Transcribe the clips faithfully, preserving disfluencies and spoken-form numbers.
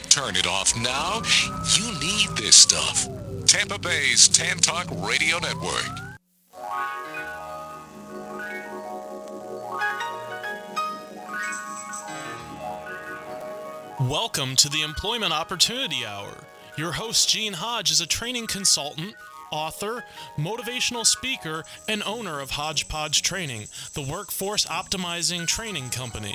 Don't turn it off now. You need this stuff. Tampa Bay's Tantalk Radio Network. Welcome to the Employment Opportunity Hour. Your host, Gene Hodge, is a training consultant, author, motivational speaker, and owner of HodgePodge Training, the workforce optimizing training company.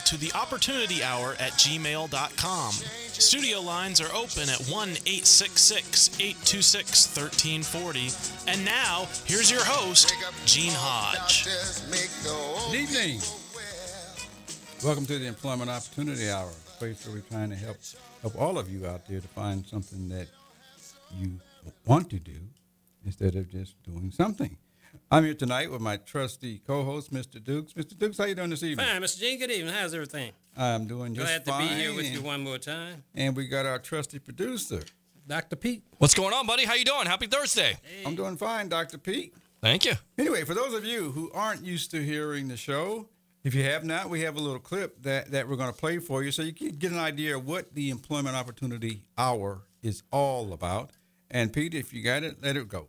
to the opportunity hour at gmail dot com. Studio lines are open at one eight six six, eight two six, one three four zero. And now, here's your host, Gene Hodge. Good evening. Welcome to the Employment Opportunity Hour, a place where we're trying to help, help all of you out there to find something that you want to do instead of just doing something. I'm here tonight with my trusty co-host, Mister Dukes. Mister Dukes, how you doing this evening? Fine, Mister Gene. Good evening. How's everything? I'm doing just fine. Glad to fine. be here with and, you one more time. And we got our trusty producer, Doctor Pete. What's going on, buddy? How you doing? Happy Thursday. Hey. I'm doing fine, Doctor Pete. Thank you. Anyway, for those of you who aren't used to hearing the show, if you have not, we have a little clip that, that we're going to play for you so you can get an idea of what the Employment Opportunity Hour is all about. And, Pete, if you got it, let it go.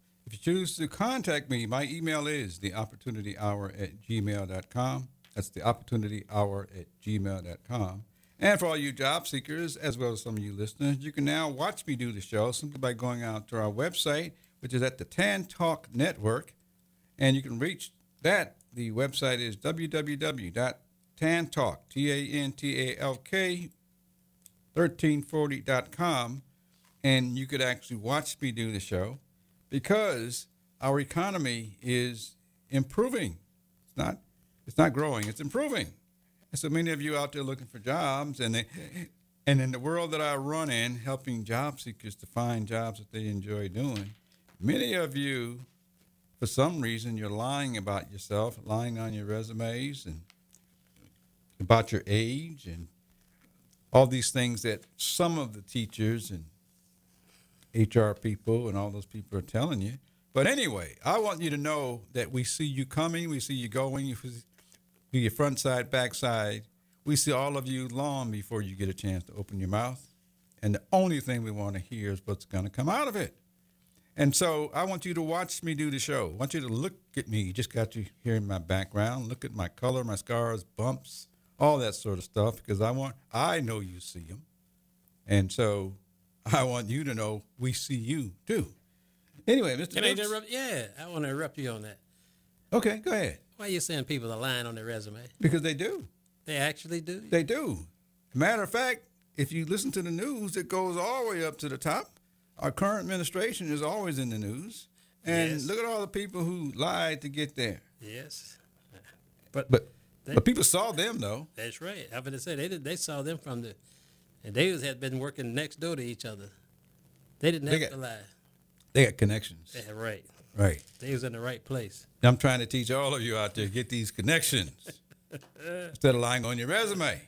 If you choose to contact me, my email is the opportunity hour at gmail dot com. That's the opportunity hour at gmail dot com. And for all you job seekers, as well as some of you listeners, you can now watch me do the show simply by going out to our website, which is at the Tantalk Network. And you can reach that. The website is w w w dot tantalk, T A N T A L K, thirteen forty dot com. And you could actually watch me do the show, because our economy is improving. It's not it's not growing, it's improving. And so many of you out there looking for jobs, and they, and in the world that I run in, helping job seekers to find jobs that they enjoy doing, many of you, for some reason, you're lying about yourself, lying on your resumes and about your age and all these things that some of the teachers and H R people and all those people are telling you. But anyway, I want you to know that we see you coming, we see you going, do your front side, back side. We see all of you long before you get a chance to open your mouth. And the only thing we want to hear is what's going to come out of it. And so I want you to watch me do the show. I want you to look at me. You just got you hearing my background. Look at my color, my scars, bumps, all that sort of stuff, because I want, I know you see them. And so I want you to know we see you too. Anyway, Mister Can I interrupt? Yeah, I want to interrupt you on that. Okay, go ahead. Why are you saying people are lying on their resume? Because they do. They actually do? They do. Matter of fact, if you listen to the news, it goes all the way up to the top. Our current administration is always in the news. And yes. Look at all the people who lied to get there. Yes. But but, they, but people saw them, though. That's right. I was going to say, they, they saw them from the... And they had been working next door to each other. They didn't have they got, to lie. They got connections. Yeah, right. Right. They was in the right place. I'm trying to teach all of you out there, get these connections instead of lying on your resume.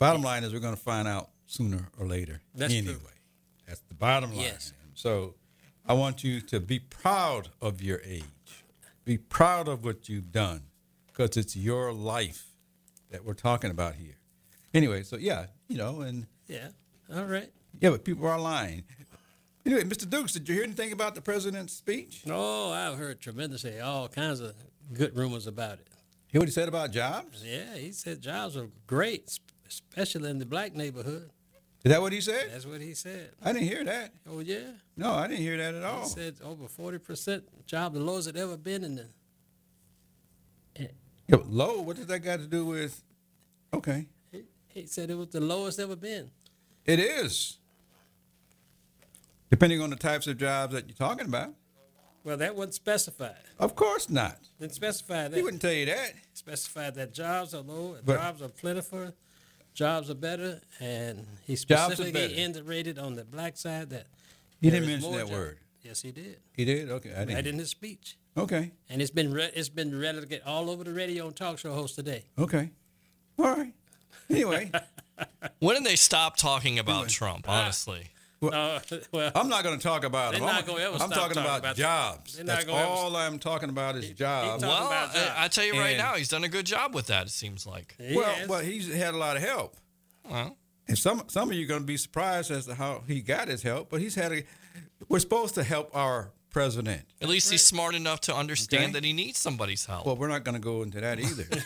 Bottom line is we're going to find out sooner or later. That's anyway. True. That's the bottom line. Yes. So I want you to be proud of your age. Be proud of what you've done, because it's your life that we're talking about here. Anyway, so yeah, you know, and yeah, all right. Yeah, but people are lying. Anyway, Mister Dukes, did you hear anything about the president's speech? Oh, I've heard tremendously all kinds of good rumors about it. Hear what he said about jobs? Yeah, he said jobs are great, especially in the black neighborhood. Is that what he said? That's what he said. I didn't hear that. Oh yeah? No, I didn't hear that at all. He said over forty percent job, the lowest it ever been in the. Yeah, low? What does that got to do with? Okay. He said it was the lowest ever been. It is. Depending on the types of jobs that you're talking about. Well, that wasn't specified. Of course not. Didn't specify that. He wouldn't tell you that. Specified that jobs are low, but jobs are plentiful, jobs are better, and he specifically iterated on the black side that. He didn't mention that jobs. Word. Yes, he did. He did? Okay, I didn't. Right in his speech. Okay. And it's been re- it's been relegated all over the radio and talk show hosts today. Okay. All right. Anyway, when did they stop talking about anyway. Trump? Honestly, well, uh, well, I'm not going to talk about him. I'm, I'm talking about, about jobs. That's all st- I'm talking about is he, jobs. He well, about jobs. I, I tell you right and now, he's done a good job with that. It seems like. He well, has. well, he's had a lot of help. Well, and some some of you are going to be surprised as to how he got his help, but he's had a. We're supposed to help our president. At least right. He's smart enough to understand okay. that he needs somebody's help. Well, we're not going to go into that either. But,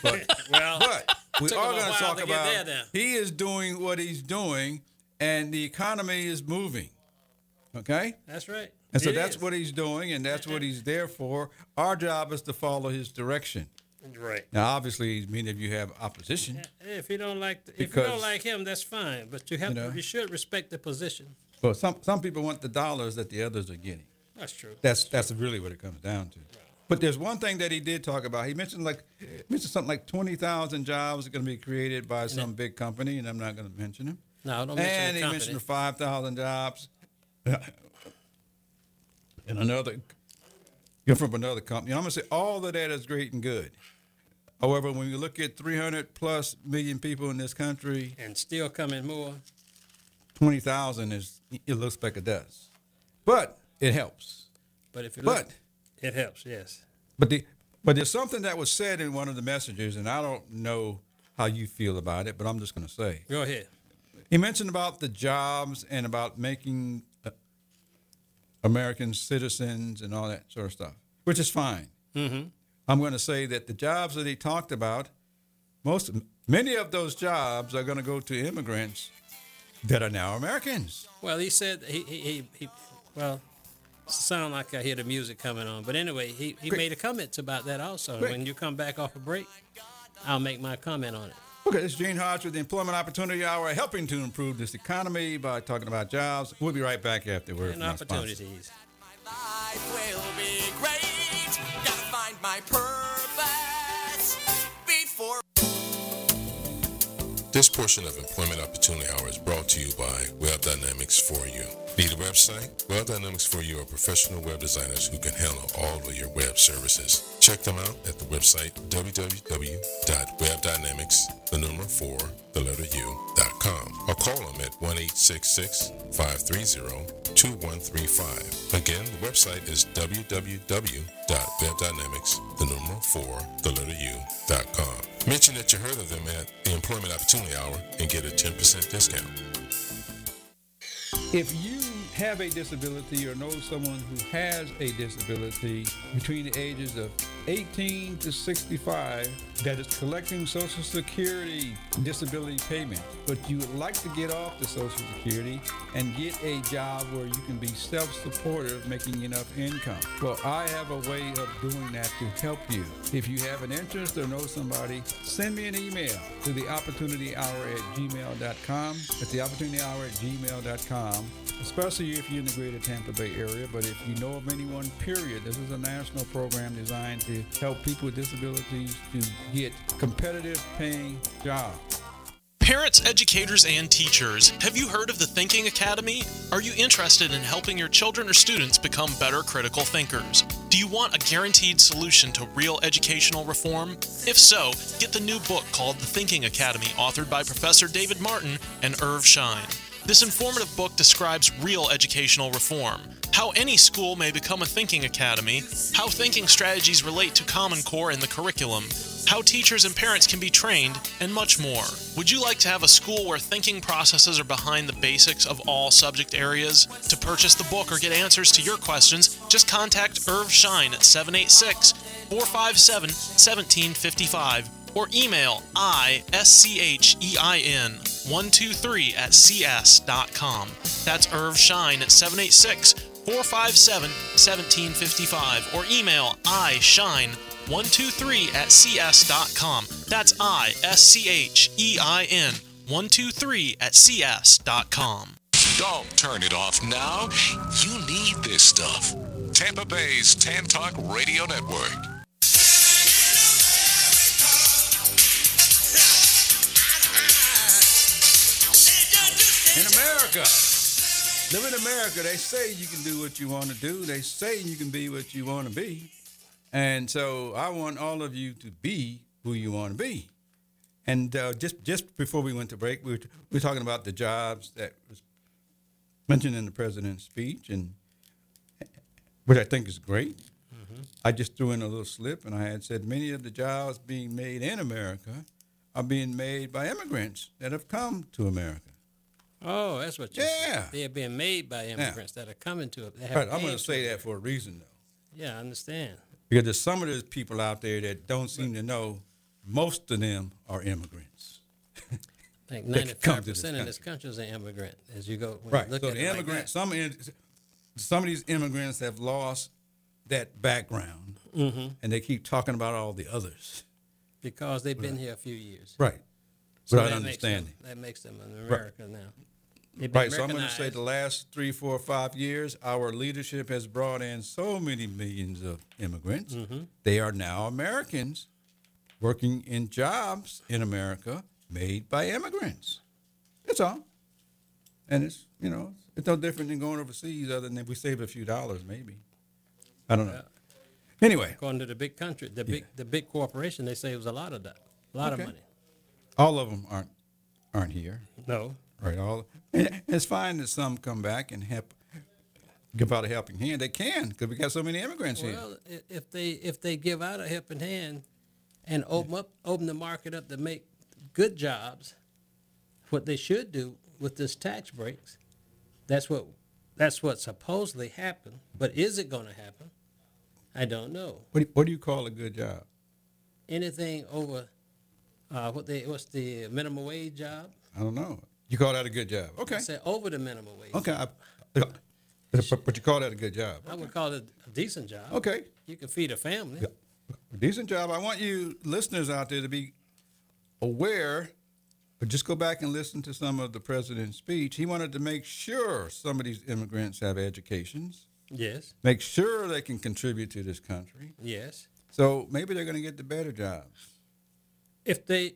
well, but we are going to talk about he is doing what he's doing, and the economy is moving. Okay? That's right. And so it that's is. what he's doing, and that's what he's there for. Our job is to follow his direction. Right. Now, obviously, many of you have opposition. If you don't like, the, because, if you don't like him, that's fine. But you have, you know, you should respect the position. Well, some some people want the dollars that the others are getting. That's true. That's that's, that's true. Really what it comes down to. Right. But there's one thing that he did talk about. He mentioned like mentioned something like twenty thousand jobs are going to be created by some no. big company, and I'm not going to mention him. No, don't mention him. And the he company. mentioned five thousand jobs and another you're from another company. And I'm going to say all of that is great and good. However, when you look at three hundred plus million people in this country, and still coming more, twenty thousand is it looks like it does, but it helps. But if you look. But, It helps, yes. But the but there's something that was said in one of the messages, and I don't know how you feel about it, but I'm just going to say. Go ahead. He mentioned about the jobs and about making uh, American citizens and all that sort of stuff, which is fine. Mm-hmm. I'm going to say that the jobs that he talked about, most many of those jobs are going to go to immigrants that are now Americans. Well, he said he he he, he well. Sound like I hear the music coming on. But anyway, he, he made a comment about that also. Great. When you come back off a break, I'll make my comment on it. Okay, this is Gene Hodge with the Employment Opportunity Hour, helping to improve this economy by talking about jobs. We'll be right back after we're and opportunities. My life will be great. Gotta find my purpose. This portion of Employment Opportunity Hour is brought to you by Web Dynamics For You. Need a website? Web Dynamics For You are professional web designers who can handle all of your web services. Check them out at the website www.webdynamics, the number four, the letter U, dot com. Or call them at one eight six six, five three zero, two one three five. Again, the website is www.webdynamics, the number four, the letter U, dot com. Mention that you heard of them at the Employment Opportunity Hour and get a ten percent discount. If you have a disability or know someone who has a disability between the ages of eighteen to sixty-five that is collecting Social Security disability payment, but you would like to get off the Social Security and get a job where you can be self-supportive, making enough income. Well, I have a way of doing that to help you. If you have an interest or know somebody, send me an email to the opportunity hour at gmail dot com. That's the opportunity hour at gmail dot com, especially if you're in the greater Tampa Bay area. But if you know of anyone, period, this is a national program designed to help people with disabilities to get competitive paying jobs. Parents, educators, and teachers, have you heard of the Thinking Academy? Are you interested in helping your children or students become better critical thinkers? Do you want a guaranteed solution to real educational reform? If so, get the new book called The Thinking Academy, authored by Professor David Martin and Irv Schein. This informative book describes real educational reform, how any school may become a thinking academy, how thinking strategies relate to Common Core in the curriculum, how teachers and parents can be trained, and much more. Would you like to have a school where thinking processes are behind the basics of all subject areas? To purchase the book or get answers to your questions, just contact Irv Schein at seven eight six, four five seven, one seven five five or email I S C H E I N one two three at C S dot com. That's Irv Schein at seven eight six, four five seven, one seven five five or email I S C H E I N one two three at C S dot com. That's I S C H E I N one two three at C S dot com. Don't turn it off now. You need this stuff. Tampa Bay's Tantalk Radio Network. In America, live in America, they say you can do what you want to do. They say you can be what you want to be. And so I want all of you to be who you want to be. And uh, just just before we went to break, we were, t- we were talking about the jobs that was mentioned in the president's speech, and which I think is great. Mm-hmm. I just threw in a little slip, and I had said many of the jobs being made in America are being made by immigrants that have come to America. Oh, that's what you yeah. They're being made by immigrants yeah. that are coming to it. Right. I'm going to say that for a reason, though. Yeah, I understand. Because there's some of those people out there that don't seem to know most of them are immigrants. I think ninety-five percent of this country is an immigrant as you go. When right. You look so at the immigrants, like some, in, some of these immigrants have lost that background, mm-hmm. and they keep talking about all the others. Because they've been right. here a few years. Right. So without that understanding. Makes them, that makes them an American right. now. Right, so I'm going to say the last three, four, five years, our leadership has brought in so many millions of immigrants. Mm-hmm. They are now Americans working in jobs in America made by immigrants. That's all. And it's, you know, it's no different than going overseas other than if we save a few dollars maybe. I don't know. Uh, anyway. According to the big country, the yeah. big the big corporation, they saves a lot of that, a lot okay. of money. All of them aren't aren't here. No. Right, all it's fine that some come back and help, give out a helping hand. They can because we got so many immigrants well, here. Well, if they if they give out a helping hand and open yeah. up open the market up to make good jobs, what they should do with this tax breaks, that's what that's what supposedly happened. But is it going to happen? I don't know. What do, what do you call a good job? Anything over uh, what they what's the minimum wage job? I don't know. You call that a good job. Okay. I said over the minimum wage. Okay. I, but you call that a good job. Okay. I would call it a decent job. Okay. You can feed a family. Yeah. A decent job. I want you listeners out there to be aware, but just go back and listen to some of the president's speech. He wanted to make sure some of these immigrants have educations. Yes. Make sure they can contribute to this country. Yes. So maybe they're going to get the better jobs. If they.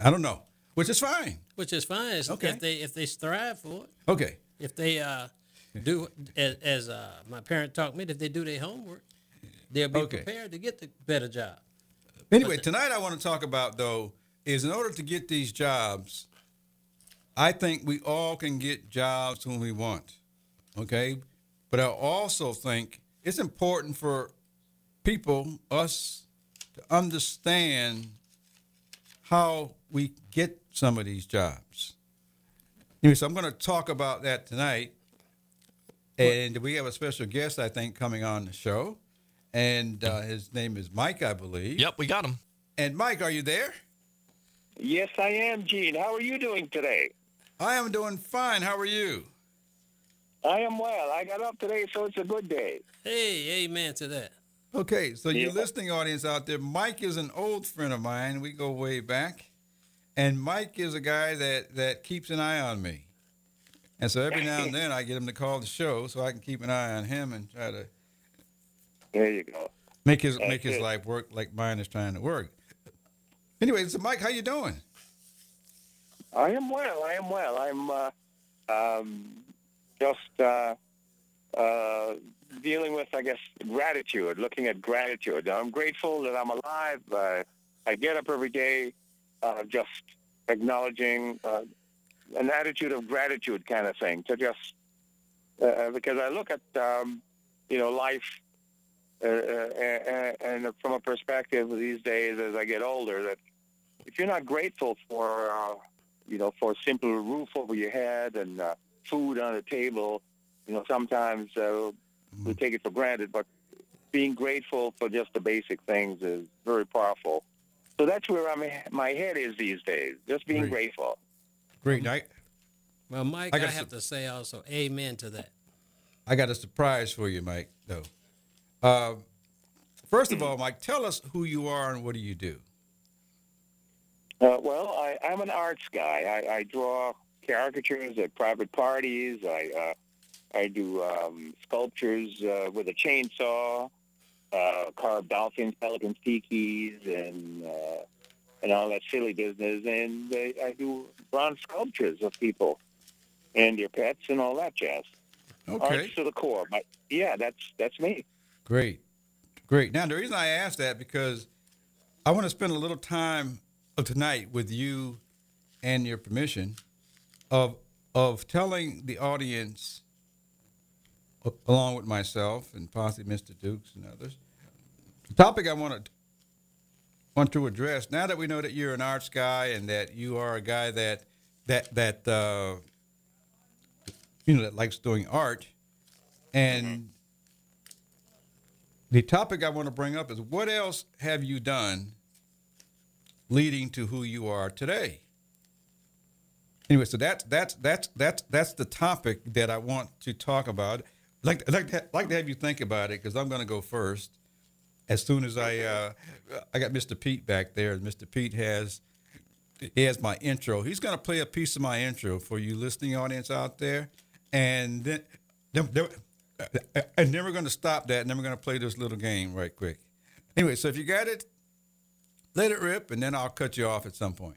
I don't know. Which is fine. Which is fine. Okay. If they if they strive for it. Okay. If they uh, do as, as uh, my parent taught me, if they do their homework, they'll be okay. prepared to get the better job. Anyway, but tonight I want to talk about though is in order to get these jobs, I think we all can get jobs when we want. Okay, but I also think it's important for people, us, to understand how we get some of these jobs. Anyway, so I'm going to talk about that tonight. And we have a special guest, I think, coming on the show. And uh, his name is Mike, I believe. Yep, we got him. And Mike, are you there? Yes, I am, Gene. How are you doing today? I am doing fine. How are you? I am well. I got up today, so it's a good day. Hey, amen to that. Okay, so yeah. Your listening audience out there, Mike is an old friend of mine. We go way back. And Mike is a guy that, that keeps an eye on me. And so every now and then I get him to call the show so I can keep an eye on him and try to there you go. Make his That's make his it. life work like mine is trying to work. Anyway, so Mike, how you doing? I am well. I am well. I'm uh, um, just uh, uh, dealing with, I guess, gratitude, looking at gratitude. I'm grateful that I'm alive. Uh, I get up every day uh, just acknowledging uh, an attitude of gratitude kind of thing, to just uh, because I look at, um, you know, life. Uh, uh, and from a perspective these days, as I get older, that if you're not grateful for, uh, you know, for a simple roof over your head and uh, food on the table, you know, sometimes uh, we take it for granted. But being grateful for just the basic things is very powerful. So that's where I'm, my head is these days, just being Great. grateful. Great night. Well, Mike, I, I have su- to say also, amen to that. I got a surprise for you, Mike, though. Uh, first of all, Mike, tell us who you are and what do you do? Uh, well, I, I'm an arts guy. I, I draw caricatures at private parties. I uh, I do um, sculptures uh, with a chainsaw, uh, carve dolphins, pelicans, tikis, and uh, and all that silly business. And uh, I do bronze sculptures of people and their pets and all that jazz. Okay. Arts to the core. But yeah, that's that's me. Great, great. Now, the reason I asked that because I want to spend a little time of tonight with you and your permission of of telling the audience, along with myself and possibly Mister Dukes and others, the topic I want to, want to address, now that we know that you're an arts guy and that you are a guy that, that, that uh, you know, that likes doing art and... Mm-hmm. The topic I want to bring up is what else have you done leading to who you are today? Anyway, so that's that's that's that's that's the topic that I want to talk about. I'd like, I'd like to, like to have you think about it because I'm going to go first. As soon as I uh, I got Mister Pete back there, Mister Pete has he has my intro. He's going to play a piece of my intro for you listening audience out there, and then. then, then And then we're going to stop that, and then we're going to play this little game right quick. Anyway, so if you got it, let it rip, and then I'll cut you off at some point.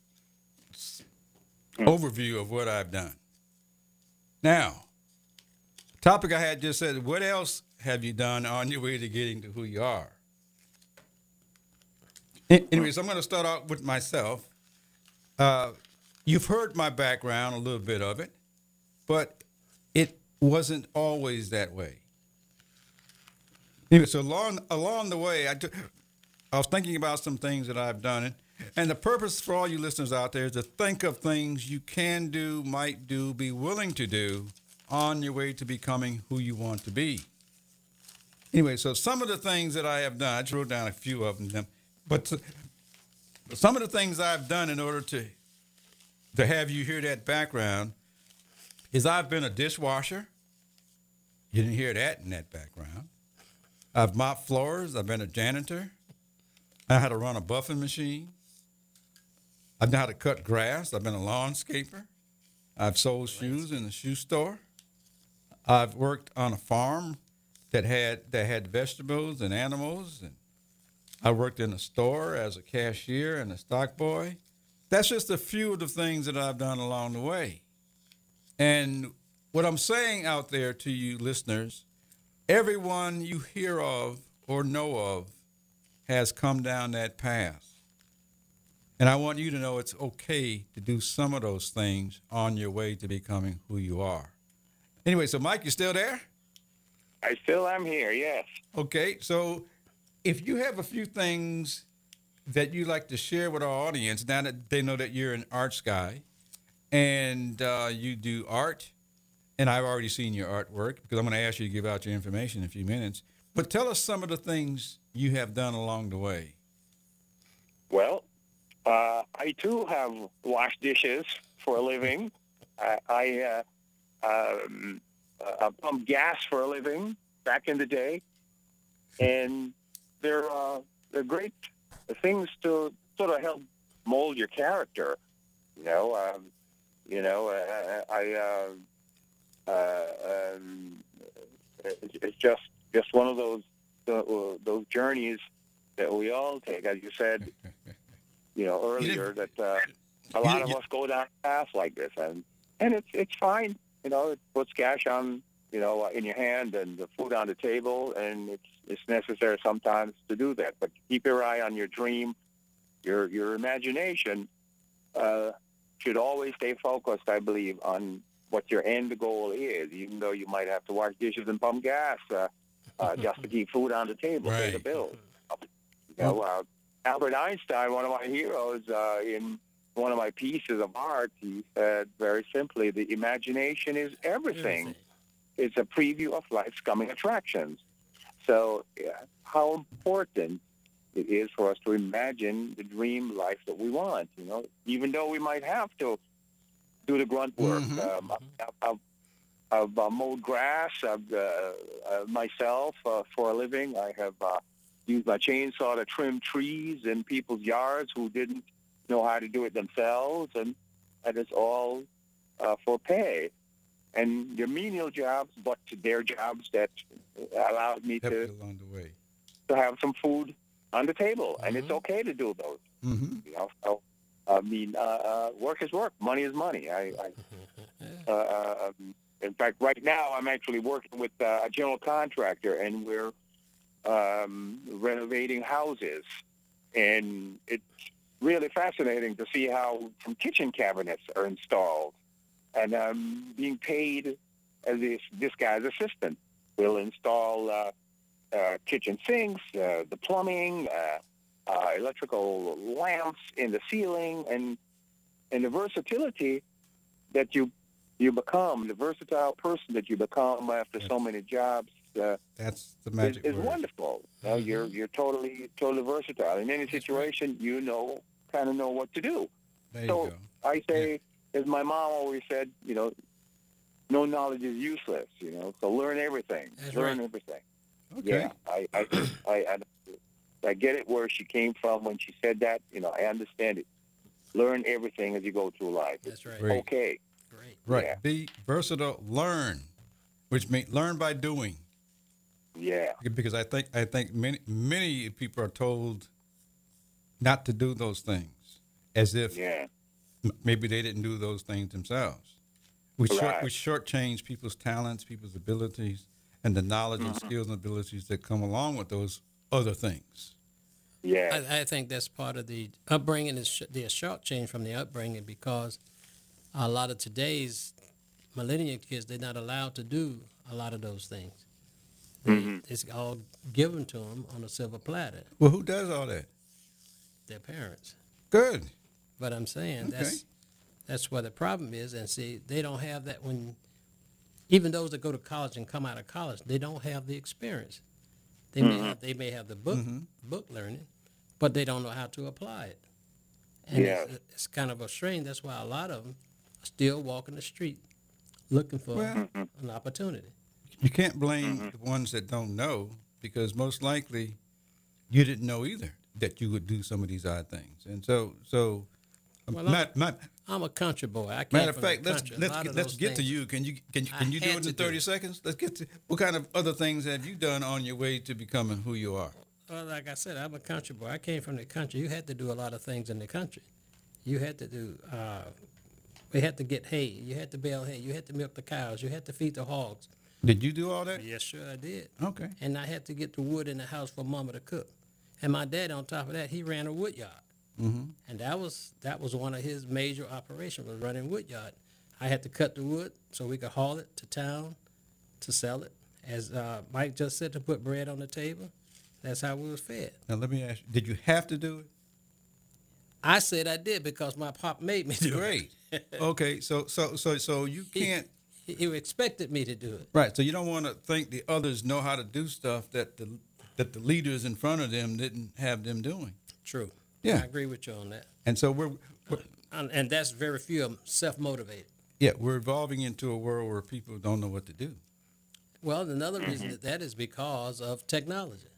overview of what I've done. Now, the topic I had just said, what else have you done on your way to getting to who you are? Anyways, I'm going to start out with myself. Uh, you've heard my background, a little bit of it, but it wasn't always that way. Anyway, so along, along the way, I took, I was thinking about some things that I've done. And the purpose for all you listeners out there is to think of things you can do, might do, be willing to do on your way to becoming who you want to be. Anyway, so some of the things that I have done, I just wrote down a few of them, but some of the things I've done in order to to have you hear that background is I've been a dishwasher. You didn't hear that in that background. I've mopped floors. I've been a janitor. I know how to run a buffing machine. I know how to cut grass. I've been a landscaper. I've sold shoes in the shoe store. I've worked on a farm that had that had vegetables and animals. And I worked in a store as a cashier and a stock boy. That's just a few of the things that I've done along the way. And what I'm saying out there to you listeners, everyone you hear of or know of has come down that path. And I want you to know it's okay to do some of those things on your way to becoming who you are. Anyway, so Mike, you still there? I still am here, yes. Okay, so if you have a few things that you like to share with our audience, now that they know that you're an arts guy and uh, you do art, and I've already seen your artwork because I'm going to ask you to give out your information in a few minutes, but tell us some of the things you have done along the way. Well, Uh, I, too, have washed dishes for a living. I, I uh, um, uh, pump gas for a living back in the day. And there are uh, great things to sort of help mold your character. You know, um, you know, uh, I, uh, uh, um, it's just just one of those, uh, those journeys that we all take, as you said. You know, earlier that uh, a lot of us go down paths like this, and, and it's it's fine. You know, it puts cash on, you know, uh, in your hand and the food on the table, and it's it's necessary sometimes to do that. But keep your eye on your dream, your your imagination uh, should always stay focused, I believe, on what your end goal is, even though you might have to wash dishes and pump gas uh, uh, just to keep food on the table, right. Pay the bills. You know, uh, Albert Einstein, one of my heroes, uh, in one of my pieces of art, he said very simply, the imagination is everything. It's a preview of life's coming attractions. So yeah, how important it is for us to imagine the dream life that we want, you know, even though we might have to do the grunt work. Mm-hmm. Um, I've, I've, I've mowed grass I've, uh, uh, myself uh, for a living. I have... Uh, used my chainsaw to trim trees in people's yards who didn't know how to do it themselves, and that is all uh, for pay. And they're menial jobs, but they're jobs that allowed me to, along the way. to have some food on the table, mm-hmm. and it's okay to do those. Mm-hmm. You know, so, I mean, uh, uh, work is work, money is money. I, I uh, um, in fact, right now I'm actually working with uh, a general contractor, and we're Um, renovating houses, and it's really fascinating to see how some kitchen cabinets are installed, and I'm being paid as this, this guy's assistant. We'll install uh, uh, kitchen sinks, uh, the plumbing, uh, uh, electrical lamps in the ceiling, and and the versatility that you you become, the versatile person that you become after so many jobs. Uh, That's the magic is, is word. Wonderful. Uh, you're you're totally totally versatile. In any situation, you know, kind of know what to do. There so you go. I say, yeah. As my mom always said, you know, no knowledge is useless. You know, so learn everything. That's learn right. everything. Okay. Yeah, I I, I I I get it where she came from when she said that. You know, I understand it. Learn everything as you go through life. That's right. Great. Okay. Great. Right. Yeah. Be versatile. Learn, which means learn by doing. Yeah, because I think I think many many people are told not to do those things, as if yeah. m- maybe they didn't do those things themselves. We right. short, we shortchange people's talents, people's abilities, and the knowledge mm-hmm. and skills and abilities that come along with those other things. Yeah, I, I think that's part of the upbringing. Is sh- the shortchange from the upbringing because a lot of today's millennial kids, they're not allowed to do a lot of those things. They, mm-hmm. It's all given to them on a silver platter. Well, who does all that? Their parents. Good. But I'm saying okay. that's that's where the problem is. And see, they don't have that when, even those that go to college and come out of college, they don't have the experience. They mm-hmm. may have, they may have the book mm-hmm. book learning, but they don't know how to apply it. And yeah. it's, it's kind of a strain. That's why a lot of them are still walking the street looking for well, an opportunity. You can't blame mm-hmm. the ones that don't know, because most likely you didn't know either that you would do some of these odd things. And so, so well, my, I'm, my, I'm a country boy. I can't. Matter of fact, let's let's get, let's get to you. Can you can you, can you do it in thirty seconds? Let's get to what kind of other things have you done on your way to becoming who you are? Well, like I said, I'm a country boy. I came from the country. You had to do a lot of things in the country. You had to do. Uh, we had to get hay. You had to bale hay. You had to milk the cows. You had to feed the hogs. Did you do all that? Yes, sure, I did. Okay. And I had to get the wood in the house for Mama to cook. And my dad, on top of that, he ran a wood yard. Mm-hmm. And that was that was one of his major operations, was running wood yard. I had to cut the wood so we could haul it to town to sell it. As uh, Mike just said, to put bread on the table. That's how we was fed. Now, let me ask you, did you have to do it? I said I did because my pop made me do Great. It. Great. Okay, so so so so you can't. He, he expected me to do it. Right, so you don't want to think the others know how to do stuff that the that the leaders in front of them didn't have them doing. True. Yeah. I agree with you on that. And so we're... we're uh, and that's very few of them self-motivated. Yeah, we're evolving into a world where people don't know what to do. Well, another mm-hmm. reason that, that is because of technology.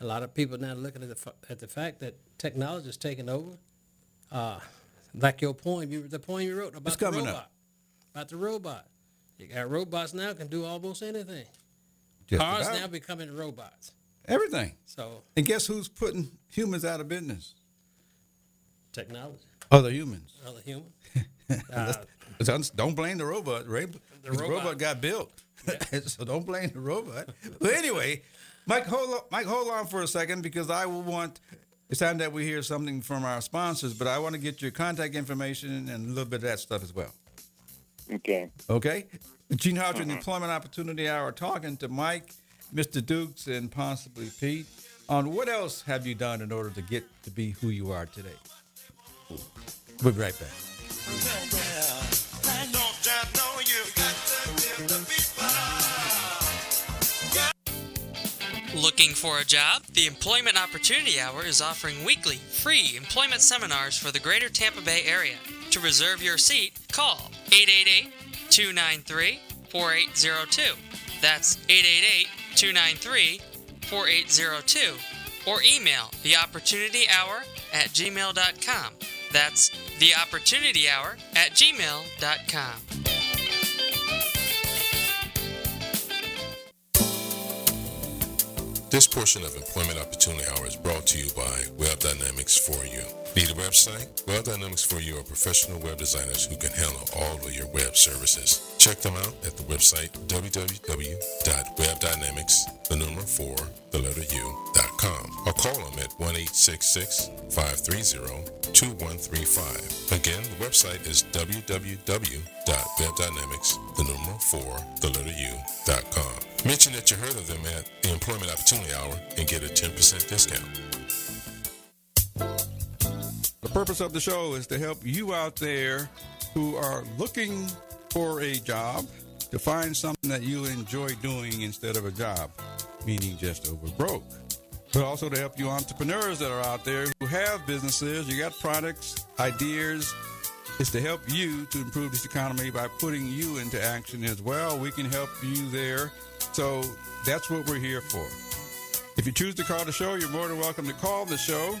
A lot of people now are looking at the, at the fact that technology is taking over. Uh, like your poem, you, the poem you wrote about the robot. Up. About the robot. You got robots now can do almost anything. Just Cars about. Now becoming robots. Everything. So. And guess who's putting humans out of business? Technology. Other humans. Other humans. Uh, don't blame the robot. Ray, the robot. robot got built. Yeah. So don't blame the robot. But anyway, Mike, hold on, Mike, hold on for a second, because I will want, it's time that we hear something from our sponsors, but I want to get your contact information and a little bit of that stuff as well. Okay. Okay? Gene Hodge and uh-huh. Employment Opportunity Hour, talking to Mike, Mister Dukes, and possibly Pete on what else have you done in order to get to be who you are today. We'll be right back. Looking for a job? The Employment Opportunity Hour is offering weekly free employment seminars for the greater Tampa Bay area. To reserve your seat, call eight eight eight, two nine three, four eight zero two. That's eight eight eight, two nine three, four eight zero two. Or email the opportunity hour at gmail dot com. That's the opportunity hour at gmail dot com. This portion of Employment Opportunity Hour is brought to you by Web Dynamics For You. Need a website? Web Dynamics For You are professional web designers who can handle all of your web services. Check them out at the website www.webdynamics, the number four, the letter U, dot com. Or call them at one eight six six, five three zero, two one three five. Again, the website is www.webdynamics, the number four, the letter U, dot com. Mention that you heard of them at the Employment Opportunity Hour and get a ten percent discount. The purpose of the show is to help you out there who are looking for a job, to find something that you enjoy doing instead of a job, meaning just over broke. But also to help you entrepreneurs that are out there who have businesses, you got products, ideas. It's to help you to improve this economy by putting you into action as well. We can help you there. So that's what we're here for. If you choose to call the show, you're more than welcome to call the show.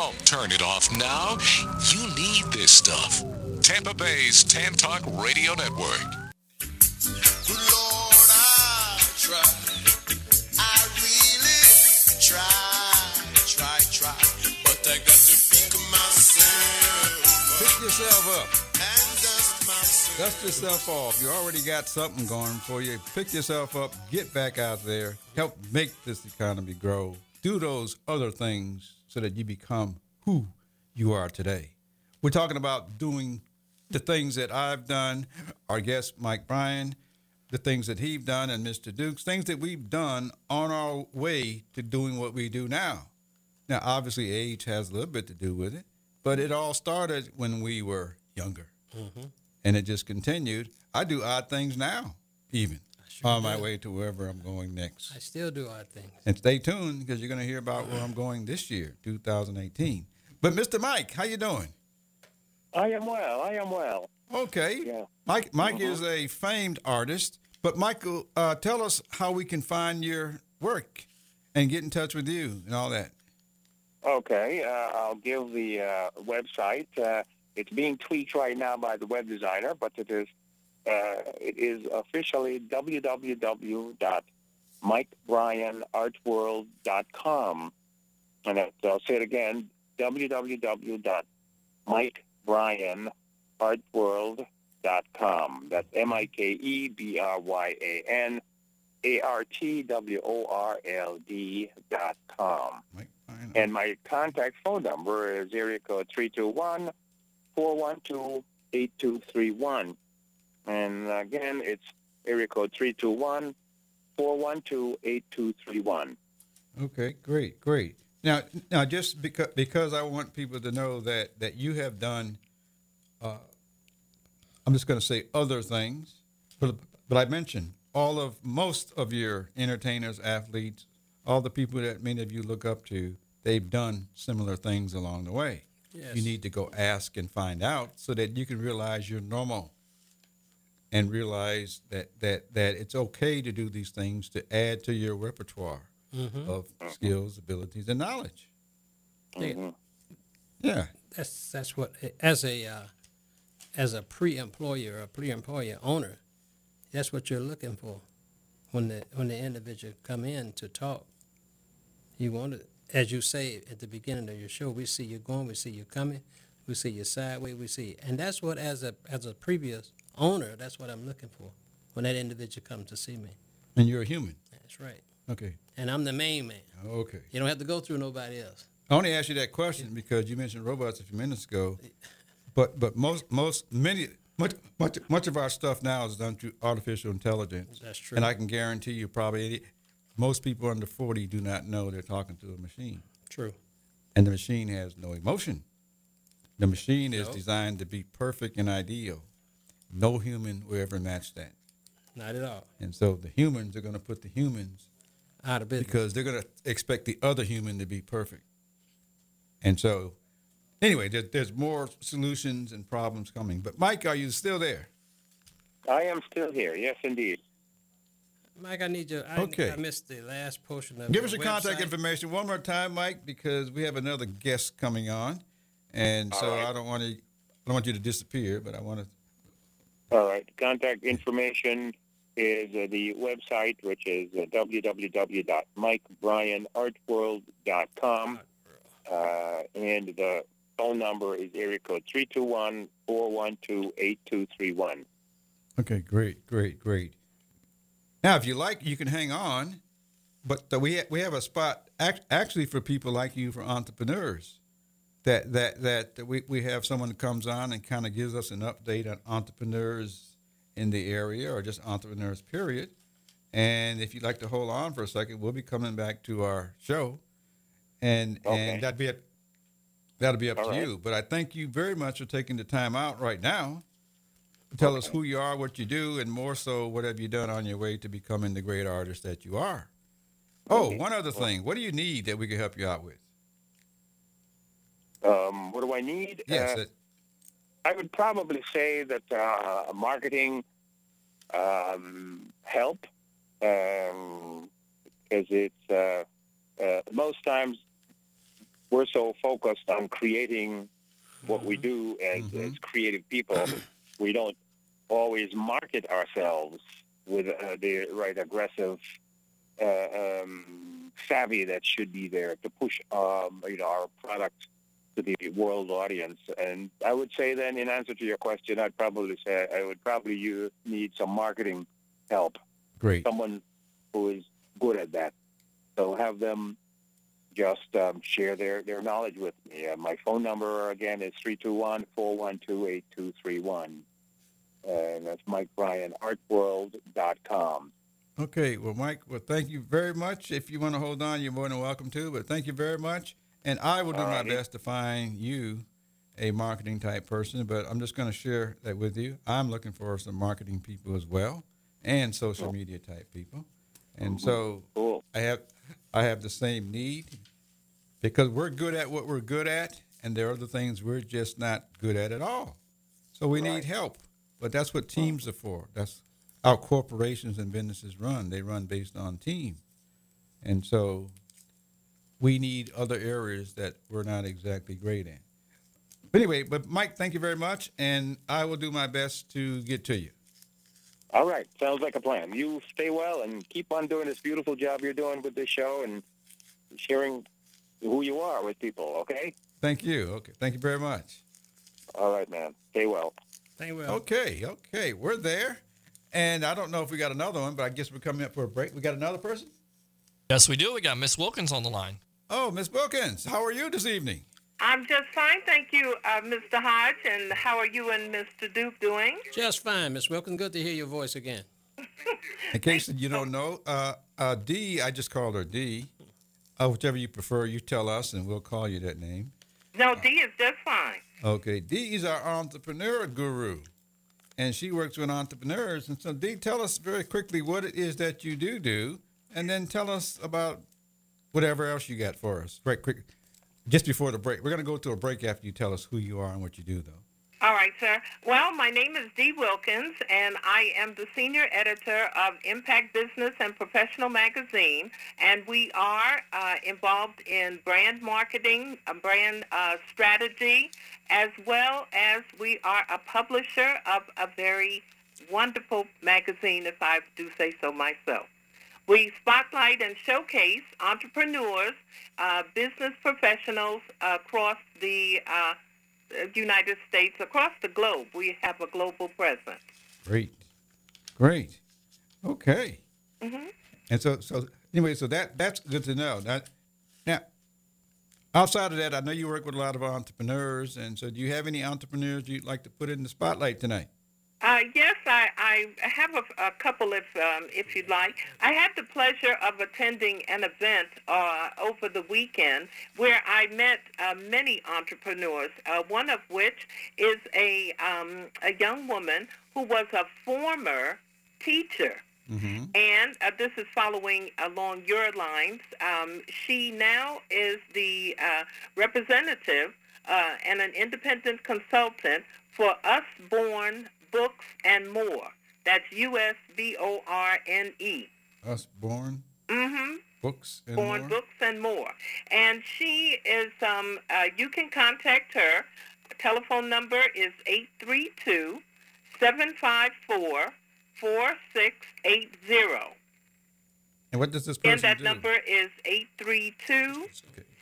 Don't turn it off now. You need this stuff. Tampa Bay's Tantalk Radio Network. The Lord, I try. I really try, try, try. But I got to pick myself up. Pick yourself up. And dust myself. Dust yourself off. You already got something going for you. Pick yourself up. Get back out there. Help make this economy grow. Do those other things so that you become who you are today. We're talking about doing the things that I've done, our guest Mike Bryan, the things that he's done, and Mister Dukes, things that we've done on our way to doing what we do now. Now, obviously, age has a little bit to do with it, but it all started when we were younger, mm-hmm. and it just continued. I do odd things now, even. On my way to wherever I'm going next. I still do odd things. And stay tuned because you're going to hear about where I'm going this year, two thousand eighteen. But Mister Mike, how you doing? I am well. I am well. Okay. Yeah. Mike Mike uh-huh. is a famed artist. But, Michael, uh, tell us how we can find your work and get in touch with you and all that. Okay. Uh, I'll give the uh, website. Uh, it's being tweaked right now by the web designer, but it is Uh, it is officially w w w dot mike bryan art world dot com. And I'll say it again, w w w dot mike bryan art world dot com. That's M I K E B R Y A N A R T W O R L D dot com. And my contact phone number is area code three two one, four one two, eight two three one. And again, it's area code three two one, four one two, eight two three one. Okay, great, great. Now, now, just because because I want people to know that, that you have done, uh, I'm just going to say other things, but, but I mentioned all of most of your entertainers, athletes, all the people that many of you look up to, they've done similar things along the way. Yes. You need to go ask and find out so that you can realize you're normal. And realize that, that, that it's okay to do these things to add to your repertoire mm-hmm. of skills, abilities, and knowledge. Mm-hmm. Yeah, that's that's what as a uh, as a pre-employer or pre-employer owner, that's what you're looking for when the when the individual come in to talk. You want to, as you say at the beginning of your show, we see you going, we see you coming, we see you sideways, we see, you. And that's what as a as a previous owner, that's what I'm looking for when that individual comes to see me. And you're a human. That's right. Okay. And I'm the main man. Okay. You don't have to go through nobody else. I only asked you that question because you mentioned robots a few minutes ago, but but most most many much much much of our stuff now is done through artificial intelligence. That's true. And I can guarantee you, probably most people under forty do not know they're talking to a machine. True. And the machine has no emotion. The machine is no. designed to be perfect and ideal. No human will ever match that. Not at all. And so the humans are going to put the humans out of business because they're going to expect the other human to be perfect. And so, anyway, there, there's more solutions and problems coming. But, Mike, are you still there? I am still here. Yes, indeed. Mike, I need you. I, okay. I missed the last portion of Give us your website. Contact information one more time, Mike, because we have another guest coming on. And all so right. I don't want to. I don't want you to disappear, but I want to. All right. Contact information is uh, the website, which is uh, w w w dot mike bryan art world dot com. Uh, and the phone number is area code three two one, four one two, eight two three one. Okay, great, great, great. Now, if you like, you can hang on. But uh, we, ha- we have a spot act- actually for people like you, for entrepreneurs. That that that we, we have someone who comes on and kind of gives us an update on entrepreneurs in the area or just entrepreneurs, period. And if you'd like to hold on for a second, we'll be coming back to our show, and okay. and that'd be it. That'll be up All to right. you. But I thank you very much for taking the time out right now. Tell okay. us who you are, what you do, and more so, what have you done on your way to becoming the great artist that you are. Oh, okay. one other well, thing. What do you need that we can help you out with? Um, what do I need? Yes, uh, I would probably say that uh, marketing um, help, because um, it's uh, uh, most times we're so focused on creating what we do as, mm-hmm. as creative people, we don't always market ourselves with uh, the right aggressive uh, um, savvy that should be there to push um, you know, our product to the world audience. And I would say then, in answer to your question, I'd probably say I would probably use, need some marketing help. Great. Someone who is good at that. So have them just um, share their, their knowledge with me. Uh, my phone number, again, is three two one, four one two, eight two three one. And that's mike bryan art world dot com. Okay. Well, Mike, well, thank you very much. If you want to hold on, you're more than welcome to, but thank you very much. And I will do my best to find you a marketing type person, but I'm just going to share that with you. I'm looking for some marketing people as well, and social cool. media type people. And so cool. I have I have the same need, because we're good at what we're good at, and there are other things we're just not good at at all. So we right. need help. But that's what teams are for. That's how corporations and businesses run. They run based on team. And so we need other areas that we're not exactly great in. But anyway, but Mike, thank you very much, and I will do my best to get to you. All right. Sounds like a plan. You stay well and keep on doing this beautiful job you're doing with this show and sharing who you are with people, okay? Thank you. Okay. Thank you very much. All right, man. Stay well. Stay well. Okay. Okay. We're there, and I don't know if we got another one, but I guess we're coming up for a break. We got another person? Yes, we do. We got Miss Wilkins on the line. Oh, Miss Wilkins, how are you this evening? I'm just fine, thank you, uh, Mister Hodge. And how are you and Mister Duke doing? Just fine, Miss Wilkins. Good to hear your voice again. In case you don't know, uh, uh, Dee, I just called her Dee. Uh, whichever you prefer, you tell us, and we'll call you that name. No, Dee is just fine. Okay, Dee is our entrepreneur guru, and she works with entrepreneurs. And so, Dee, tell us very quickly what it is that you do do, and then tell us about whatever else you got for us, right quick, just before the break. We're going to go to a break after you tell us who you are and what you do, though. All right, sir. Well, my name is Dee Wilkins, and I am the senior editor of Impact Business and Professional Magazine, and we are uh, involved in brand marketing, uh, brand uh, strategy, as well as we are a publisher of a very wonderful magazine, if I do say so myself. We spotlight and showcase entrepreneurs, uh, business professionals across the uh, United States, across the globe. We have a global presence. Great. Great. Okay. Mm-hmm. And so, so anyway, so that, that's good to know. Now, now, outside of that, I know you work with a lot of entrepreneurs, and so do you have any entrepreneurs you'd like to put in the spotlight tonight? Uh, yes, I, I have a, a couple if um, if you'd like. I had the pleasure of attending an event uh, over the weekend where I met uh, many entrepreneurs, uh, one of which is a um, a young woman who was a former teacher. Mm-hmm. And uh, this is following along your lines. Um, she now is the uh, representative uh, and an independent consultant for Usborne Books and More. That's U S B O R N E. Usborne? Mm-hmm. Books and Born More? Books and More. And she is, um, uh, you can contact her. Telephone number is eight three two, seven five four, four six eight zero. And what does this person do? And that do? Number is eight three two,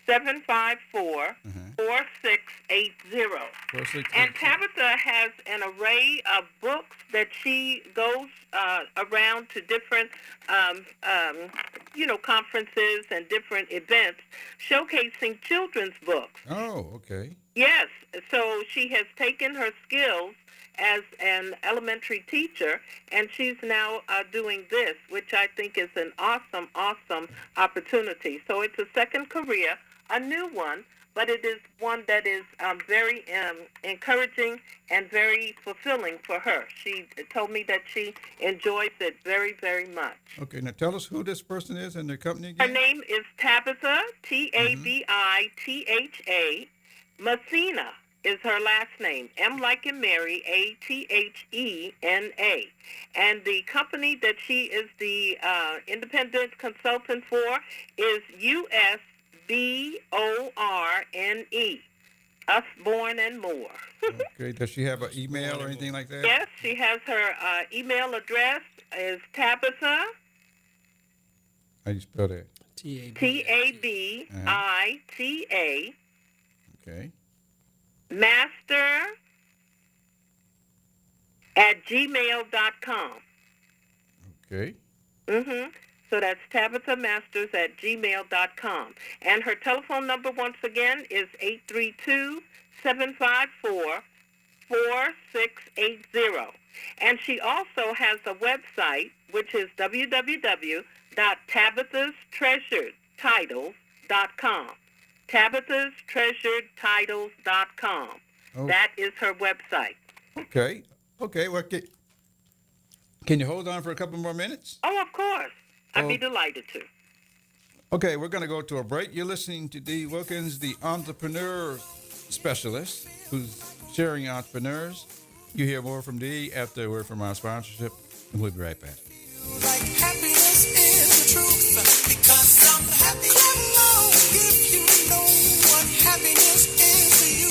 seven five four, four six eight zero. four six eight zero. And Tabitha has an array of books that she goes uh, around to different, um, um, you know, conferences and different events showcasing children's books. Oh, okay. Yes. So she has taken her skills as an elementary teacher, and she's now uh, doing this, which I think is an awesome, awesome opportunity. So it's a second career, a new one, but it is one that is um, very um, encouraging and very fulfilling for her. She told me that she enjoys it very, very much. Okay, now tell us who this person is and their company again. Her name is Tabitha, T A B I T H A, Messina is her last name, M like in Mary, A T H E N A. And the company that she is the uh, independent consultant for is U S B O R N E, Usborne and More. Oh, great. Does she have an email or anything like that? Yes, she has her uh, email address is Tabitha. How do you spell that? T A B I T A. Okay. Master at gmail dot com. Okay. Mm-hmm. So that's Tabitha Masters at gmail dot com. And her telephone number, once again, is eight three two, seven five four, four six eight zero. And she also has a website, which is w w w dot tabithas treasured titles dot com. tabithas treasured titles dot com. Oh. That is her website. Okay. Okay. Well, can, can you hold on for a couple more minutes? Oh, of course. I'd be delighted to. Okay, we're going to go to a break. You're listening to Dee Wilkins, the entrepreneur specialist who's sharing entrepreneurs. You hear more from Dee after we're from our sponsorship, and we'll be right back. Like happiness is the truth, because I'm happy. Clap along if you know what happiness is to you.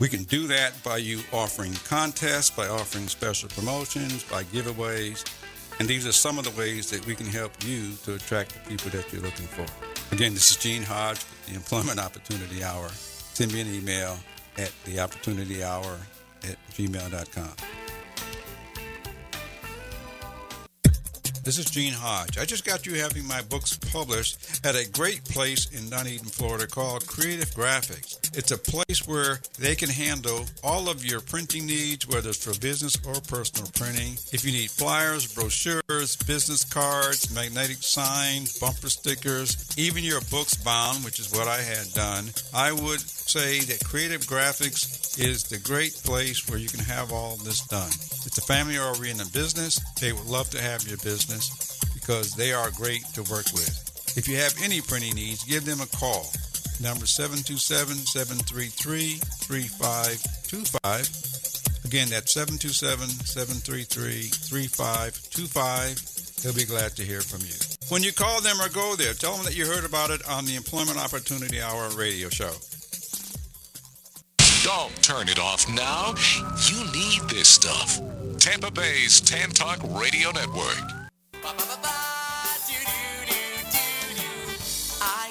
We can do that by you offering contests, by offering special promotions, by giveaways. And these are some of the ways that we can help you to attract the people that you're looking for. Again, this is Gene Hodge with the Employment Opportunity Hour. Send me an email at the opportunity hour at gmail dot com. This is Gene Hodge. I just got you having my books published at a great place in Dunedin, Florida called Creative Graphics. It's a place where they can handle all of your printing needs, whether it's for business or personal printing. If you need flyers, brochures, business cards, magnetic signs, bumper stickers, even your books bound, which is what I had done, I would say that Creative Graphics is the great place where you can have all this done. It's a family-oriented business. They would love to have your business because they are great to work with. If you have any printing needs, give them a call. Number seven two seven, seven three three, three five two five. Again, that's seven two seven, seven three three, three five two five. They'll be glad to hear from you. When you call them or go there, tell them that you heard about it on the Employment Opportunity Hour radio show. Don't turn it off now. You need this stuff. Tampa Bay's Tantalk Radio Network. I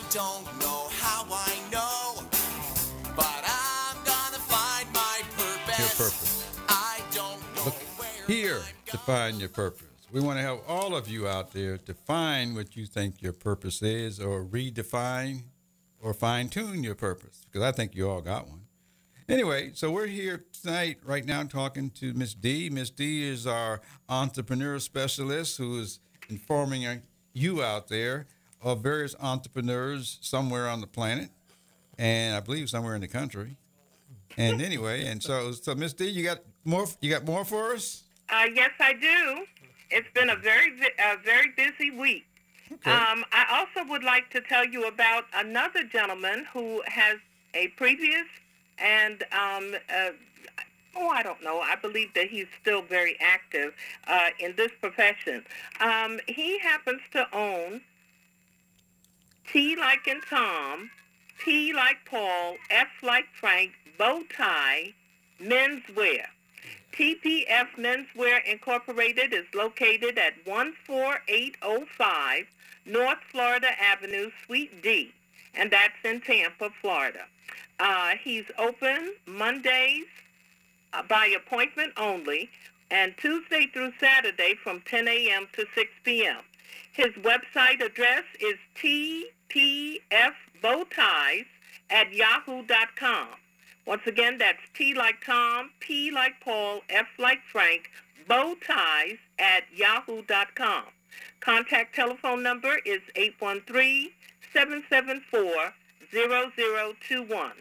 don't know how I know, but I'm gonna find my purpose. Your purpose. I don't know Look where here to find your purpose. We want to help all of you out there to find what you think your purpose is, or redefine, or fine-tune your purpose, because I think you all got one. Anyway, so we're here tonight, right now, talking to Miss Dee. Miss Dee is our entrepreneur specialist who is informing you out there of various entrepreneurs somewhere on the planet, and I believe somewhere in the country. And anyway, and so, so Miss Dee, you got more. You got more for us? Uh, yes, I do. It's been a very, a very busy week. Okay. Um, I also would like to tell you about another gentleman who has a previous. And um, uh, oh, I don't know. I believe that he's still very active uh, in this profession. Um, he happens to own T like in Tom, P like Paul, F like Frank, Bowtie Menswear. T P F Menswear Incorporated is located at one four eight oh five North Florida Avenue, Suite D, and that's in Tampa, Florida. Uh, he's open Mondays uh, by appointment only, and Tuesday through Saturday from ten a.m. to six p.m. His website address is tpfbowties at yahoo dot com. Once again, that's T like Tom, P like Paul, F like Frank, bowties at yahoo dot com. Contact telephone number is eight one three, seven seven four, zero zero two one.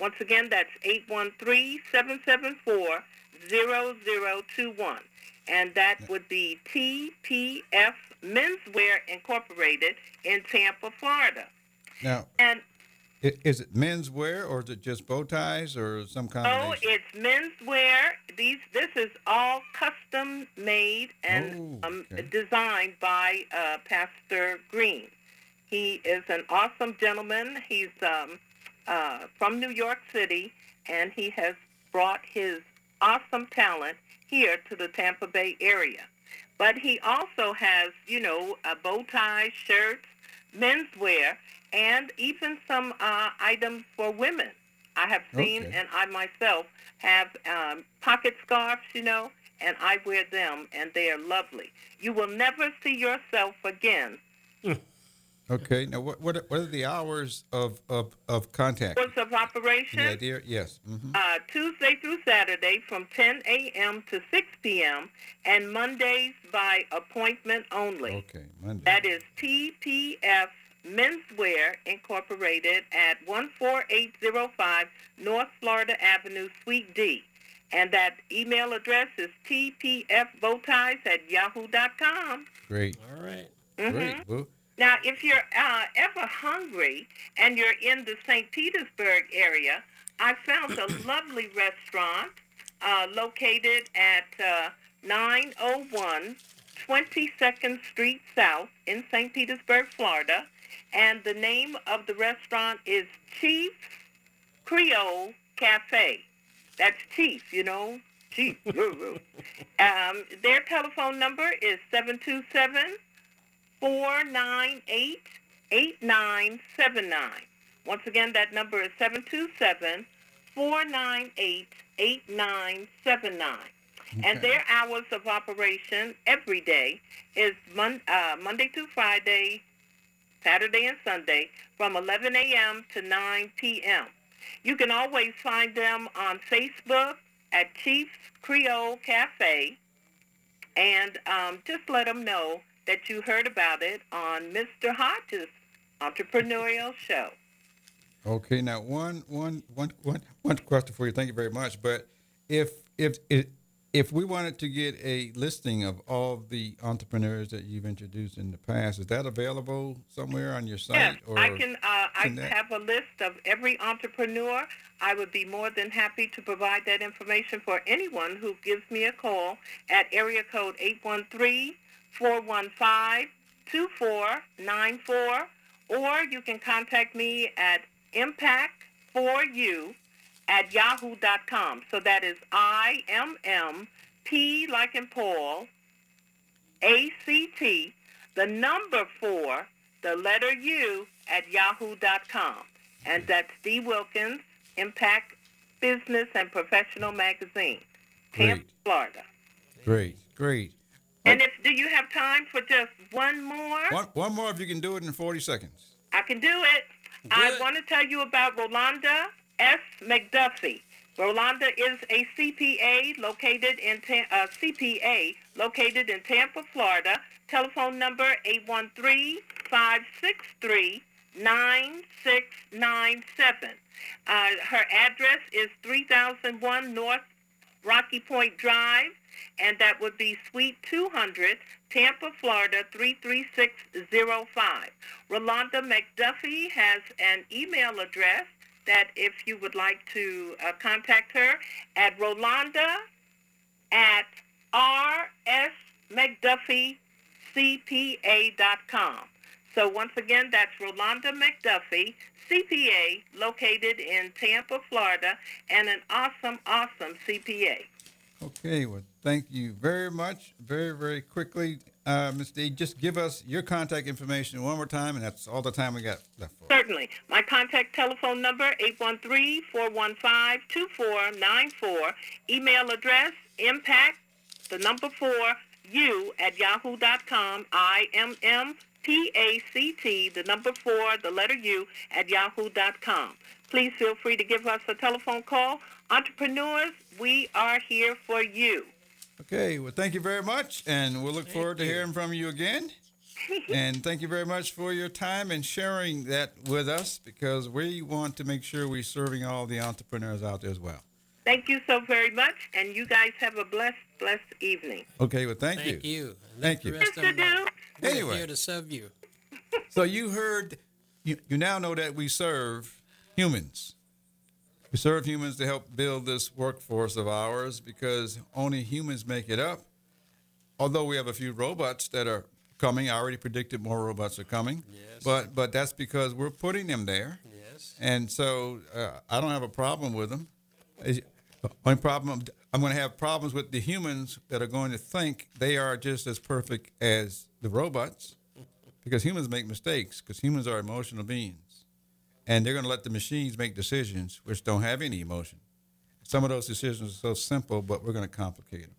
Once again, that's eight one three, seven seven four, zero zero two one. And that would be T P F Menswear Incorporated in Tampa, Florida. Now, and is it menswear, or is it just bow ties, or some combination? Oh, it's menswear. These, this is all custom made and oh, okay. um, designed by uh, Pastor Green. He is an awesome gentleman. He's um, uh, from New York City, and he has brought his awesome talent here to the Tampa Bay area. But he also has, you know, uh, bow ties, shirts, menswear, and even some uh, items for women. I have seen, okay. and I myself have um, pocket scarves, you know, and I wear them, and they are lovely. You will never see yourself again. Okay. Now, what what are, what are the hours of, of, of contact? Hours of operation? Any idea? Yes. Mm-hmm. Uh, Tuesday through Saturday from ten a.m. to six p.m. and Mondays by appointment only. Okay, Monday. That is T P F Menswear Incorporated at one four eight oh five North Florida Avenue, Suite D. And that email address is tpfbowties at yahoo dot com. Great. All right. Mm-hmm. Great. Well, now, if you're uh, ever hungry and you're in the Saint Petersburg area, I found a lovely restaurant uh, located at uh, nine oh one twenty-second Street South in Saint Petersburg, Florida, and the name of the restaurant is Chief Creole Cafe. That's Chief, you know, Chief. um, their telephone number is seven two seven, seven two seven- Four nine eight eight nine seven nine. Once again, that number is seven two seven four nine eight eight nine seven nine. And their hours of operation every day is mon- uh, Monday through Friday, Saturday and Sunday from eleven a.m. to nine p.m. You can always find them on Facebook at Chief's Creole Cafe, and um, just let them know that you heard about it on Mister Hodge's entrepreneurial show. Okay, now one, one, one, one, one question for you. Thank you very much. But if if if, if we wanted to get a listing of all the entrepreneurs that you've introduced in the past, is that available somewhere on your site? Yes, or I can. Uh, can I that? have a list of every entrepreneur. I would be more than happy to provide that information for anyone who gives me a call at area code eight one three. four one five, two four nine four, or you can contact me at impact for you at yahoo dot com. So that is I M M P like in Paul, A C T, the number four, the letter U at yahoo dot com. And that's Dee Wilkins, Impact Business and Professional Magazine, Tampa, Florida. Great, great. And if do you have time for just one more? One, one more if you can do it in forty seconds. I can do it. Good. I want to tell you about Rolanda S. McDuffie. Rolanda is a C P A located in uh, C P A located in Tampa, Florida. Telephone number eight one three, five six three, nine six nine seven. Uh, her address is three thousand one North Rocky Point Drive, and that would be Suite two hundred, Tampa, Florida, three three six oh five. Rolanda McDuffie has an email address, that if you would like to uh, contact her at Rolanda at r s m c duffie c p a dot com. So once again, that's Rolanda McDuffie, C P A, located in Tampa, Florida, and an awesome, awesome C P A. Okay, well, thank you very much. Very, very quickly, uh, Miz Dee, just give us your contact information one more time, and that's all the time we got left for. Certainly. My contact telephone number, eight one three, four one five, two four nine four. Email address, impact, the number four, you at yahoo dot com, I M M P A C T, the number four, the letter U, at yahoo dot com. Please feel free to give us a telephone call. Entrepreneurs, we are here for you. Okay, well, thank you very much, and we'll look thank forward to you. hearing from you again. And thank you very much for your time and sharing that with us, because we want to make sure we're serving all the entrepreneurs out there as well. Thank you so very much, and you guys have a blessed, blessed evening. Okay, well, thank, thank you. you. Thank you. Thank you. Anyway, here to serve you. So you heard, you, you now know that we serve humans. We serve humans to help build this workforce of ours, because only humans make it up. Although we have a few robots that are coming, I already predicted more robots are coming. Yes. But but that's because we're putting them there. Yes. And so uh, I don't have a problem with them. One problem I'm going to have problems with the humans that are going to think they are just as perfect as the robots, because humans make mistakes, because humans are emotional beings, and they're going to let the machines make decisions which don't have any emotion. Some of those decisions are so simple, but we're going to complicate them.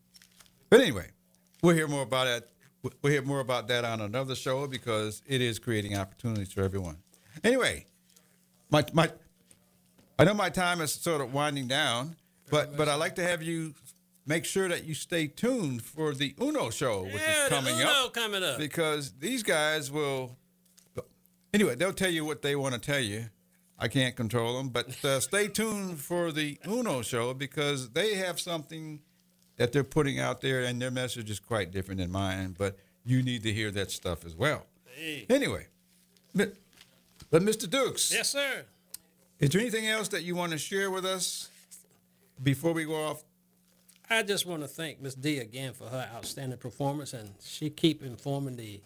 But anyway, we'll hear more about that. We'll hear more about that on another show, because it is creating opportunities for everyone. Anyway, my my I know my time is sort of winding down. But but I like to have you make sure that you stay tuned for the Uno show, which yeah, is coming, the Uno up, coming up. Because these guys will, anyway, they'll tell you what they want to tell you. I can't control them. But uh, stay tuned for the Uno show, because they have something that they're putting out there, and their message is quite different than mine. But you need to hear that stuff as well. Hey. Anyway, but, but Mister Dukes. Yes, sir. Is there anything else that you want to share with us? Before we go off, I just want to thank Miz Dee again for her outstanding performance, and she keep informing the,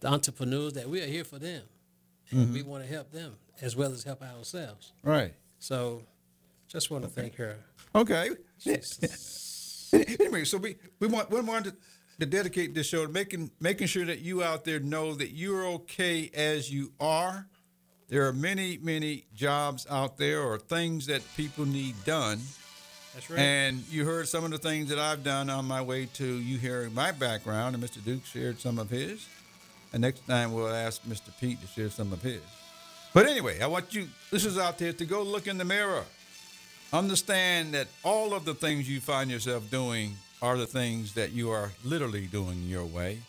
the entrepreneurs that we are here for them, and mm-hmm. we want to help them as well as help ourselves. Right. So, just want to okay. thank her. Okay. She's, anyway, so we we want we want to, to dedicate this show to making making sure that you out there know that you're okay as you are. There are many many jobs out there, or things that people need done. That's right. And you heard some of the things that I've done on my way to you hearing my background, and Mister Duke shared some of his. And next time we'll ask Mister Pete to share some of his. But anyway, I want you, listeners out there, to go look in the mirror. Understand that all of the things you find yourself doing are the things that you are literally doing your way.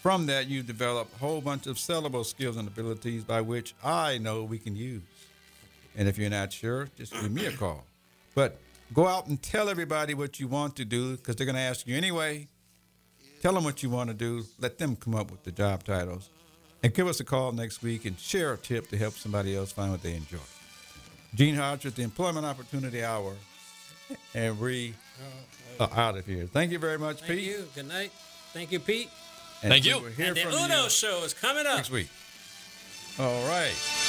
From that, you develop a whole bunch of sellable skills and abilities by which I know we can use. And if you're not sure, just give me a call. But go out and tell everybody what you want to do, because they're going to ask you anyway. Tell them what you want to do. Let them come up with the job titles. And give us a call next week and share a tip to help somebody else find what they enjoy. Gene Hodge with the Employment Opportunity Hour. And we are out of here. Thank you very much, Thank Pete. Thank you. Good night. Thank you, Pete. And Thank you. And the Uno you show is coming up next week. All right.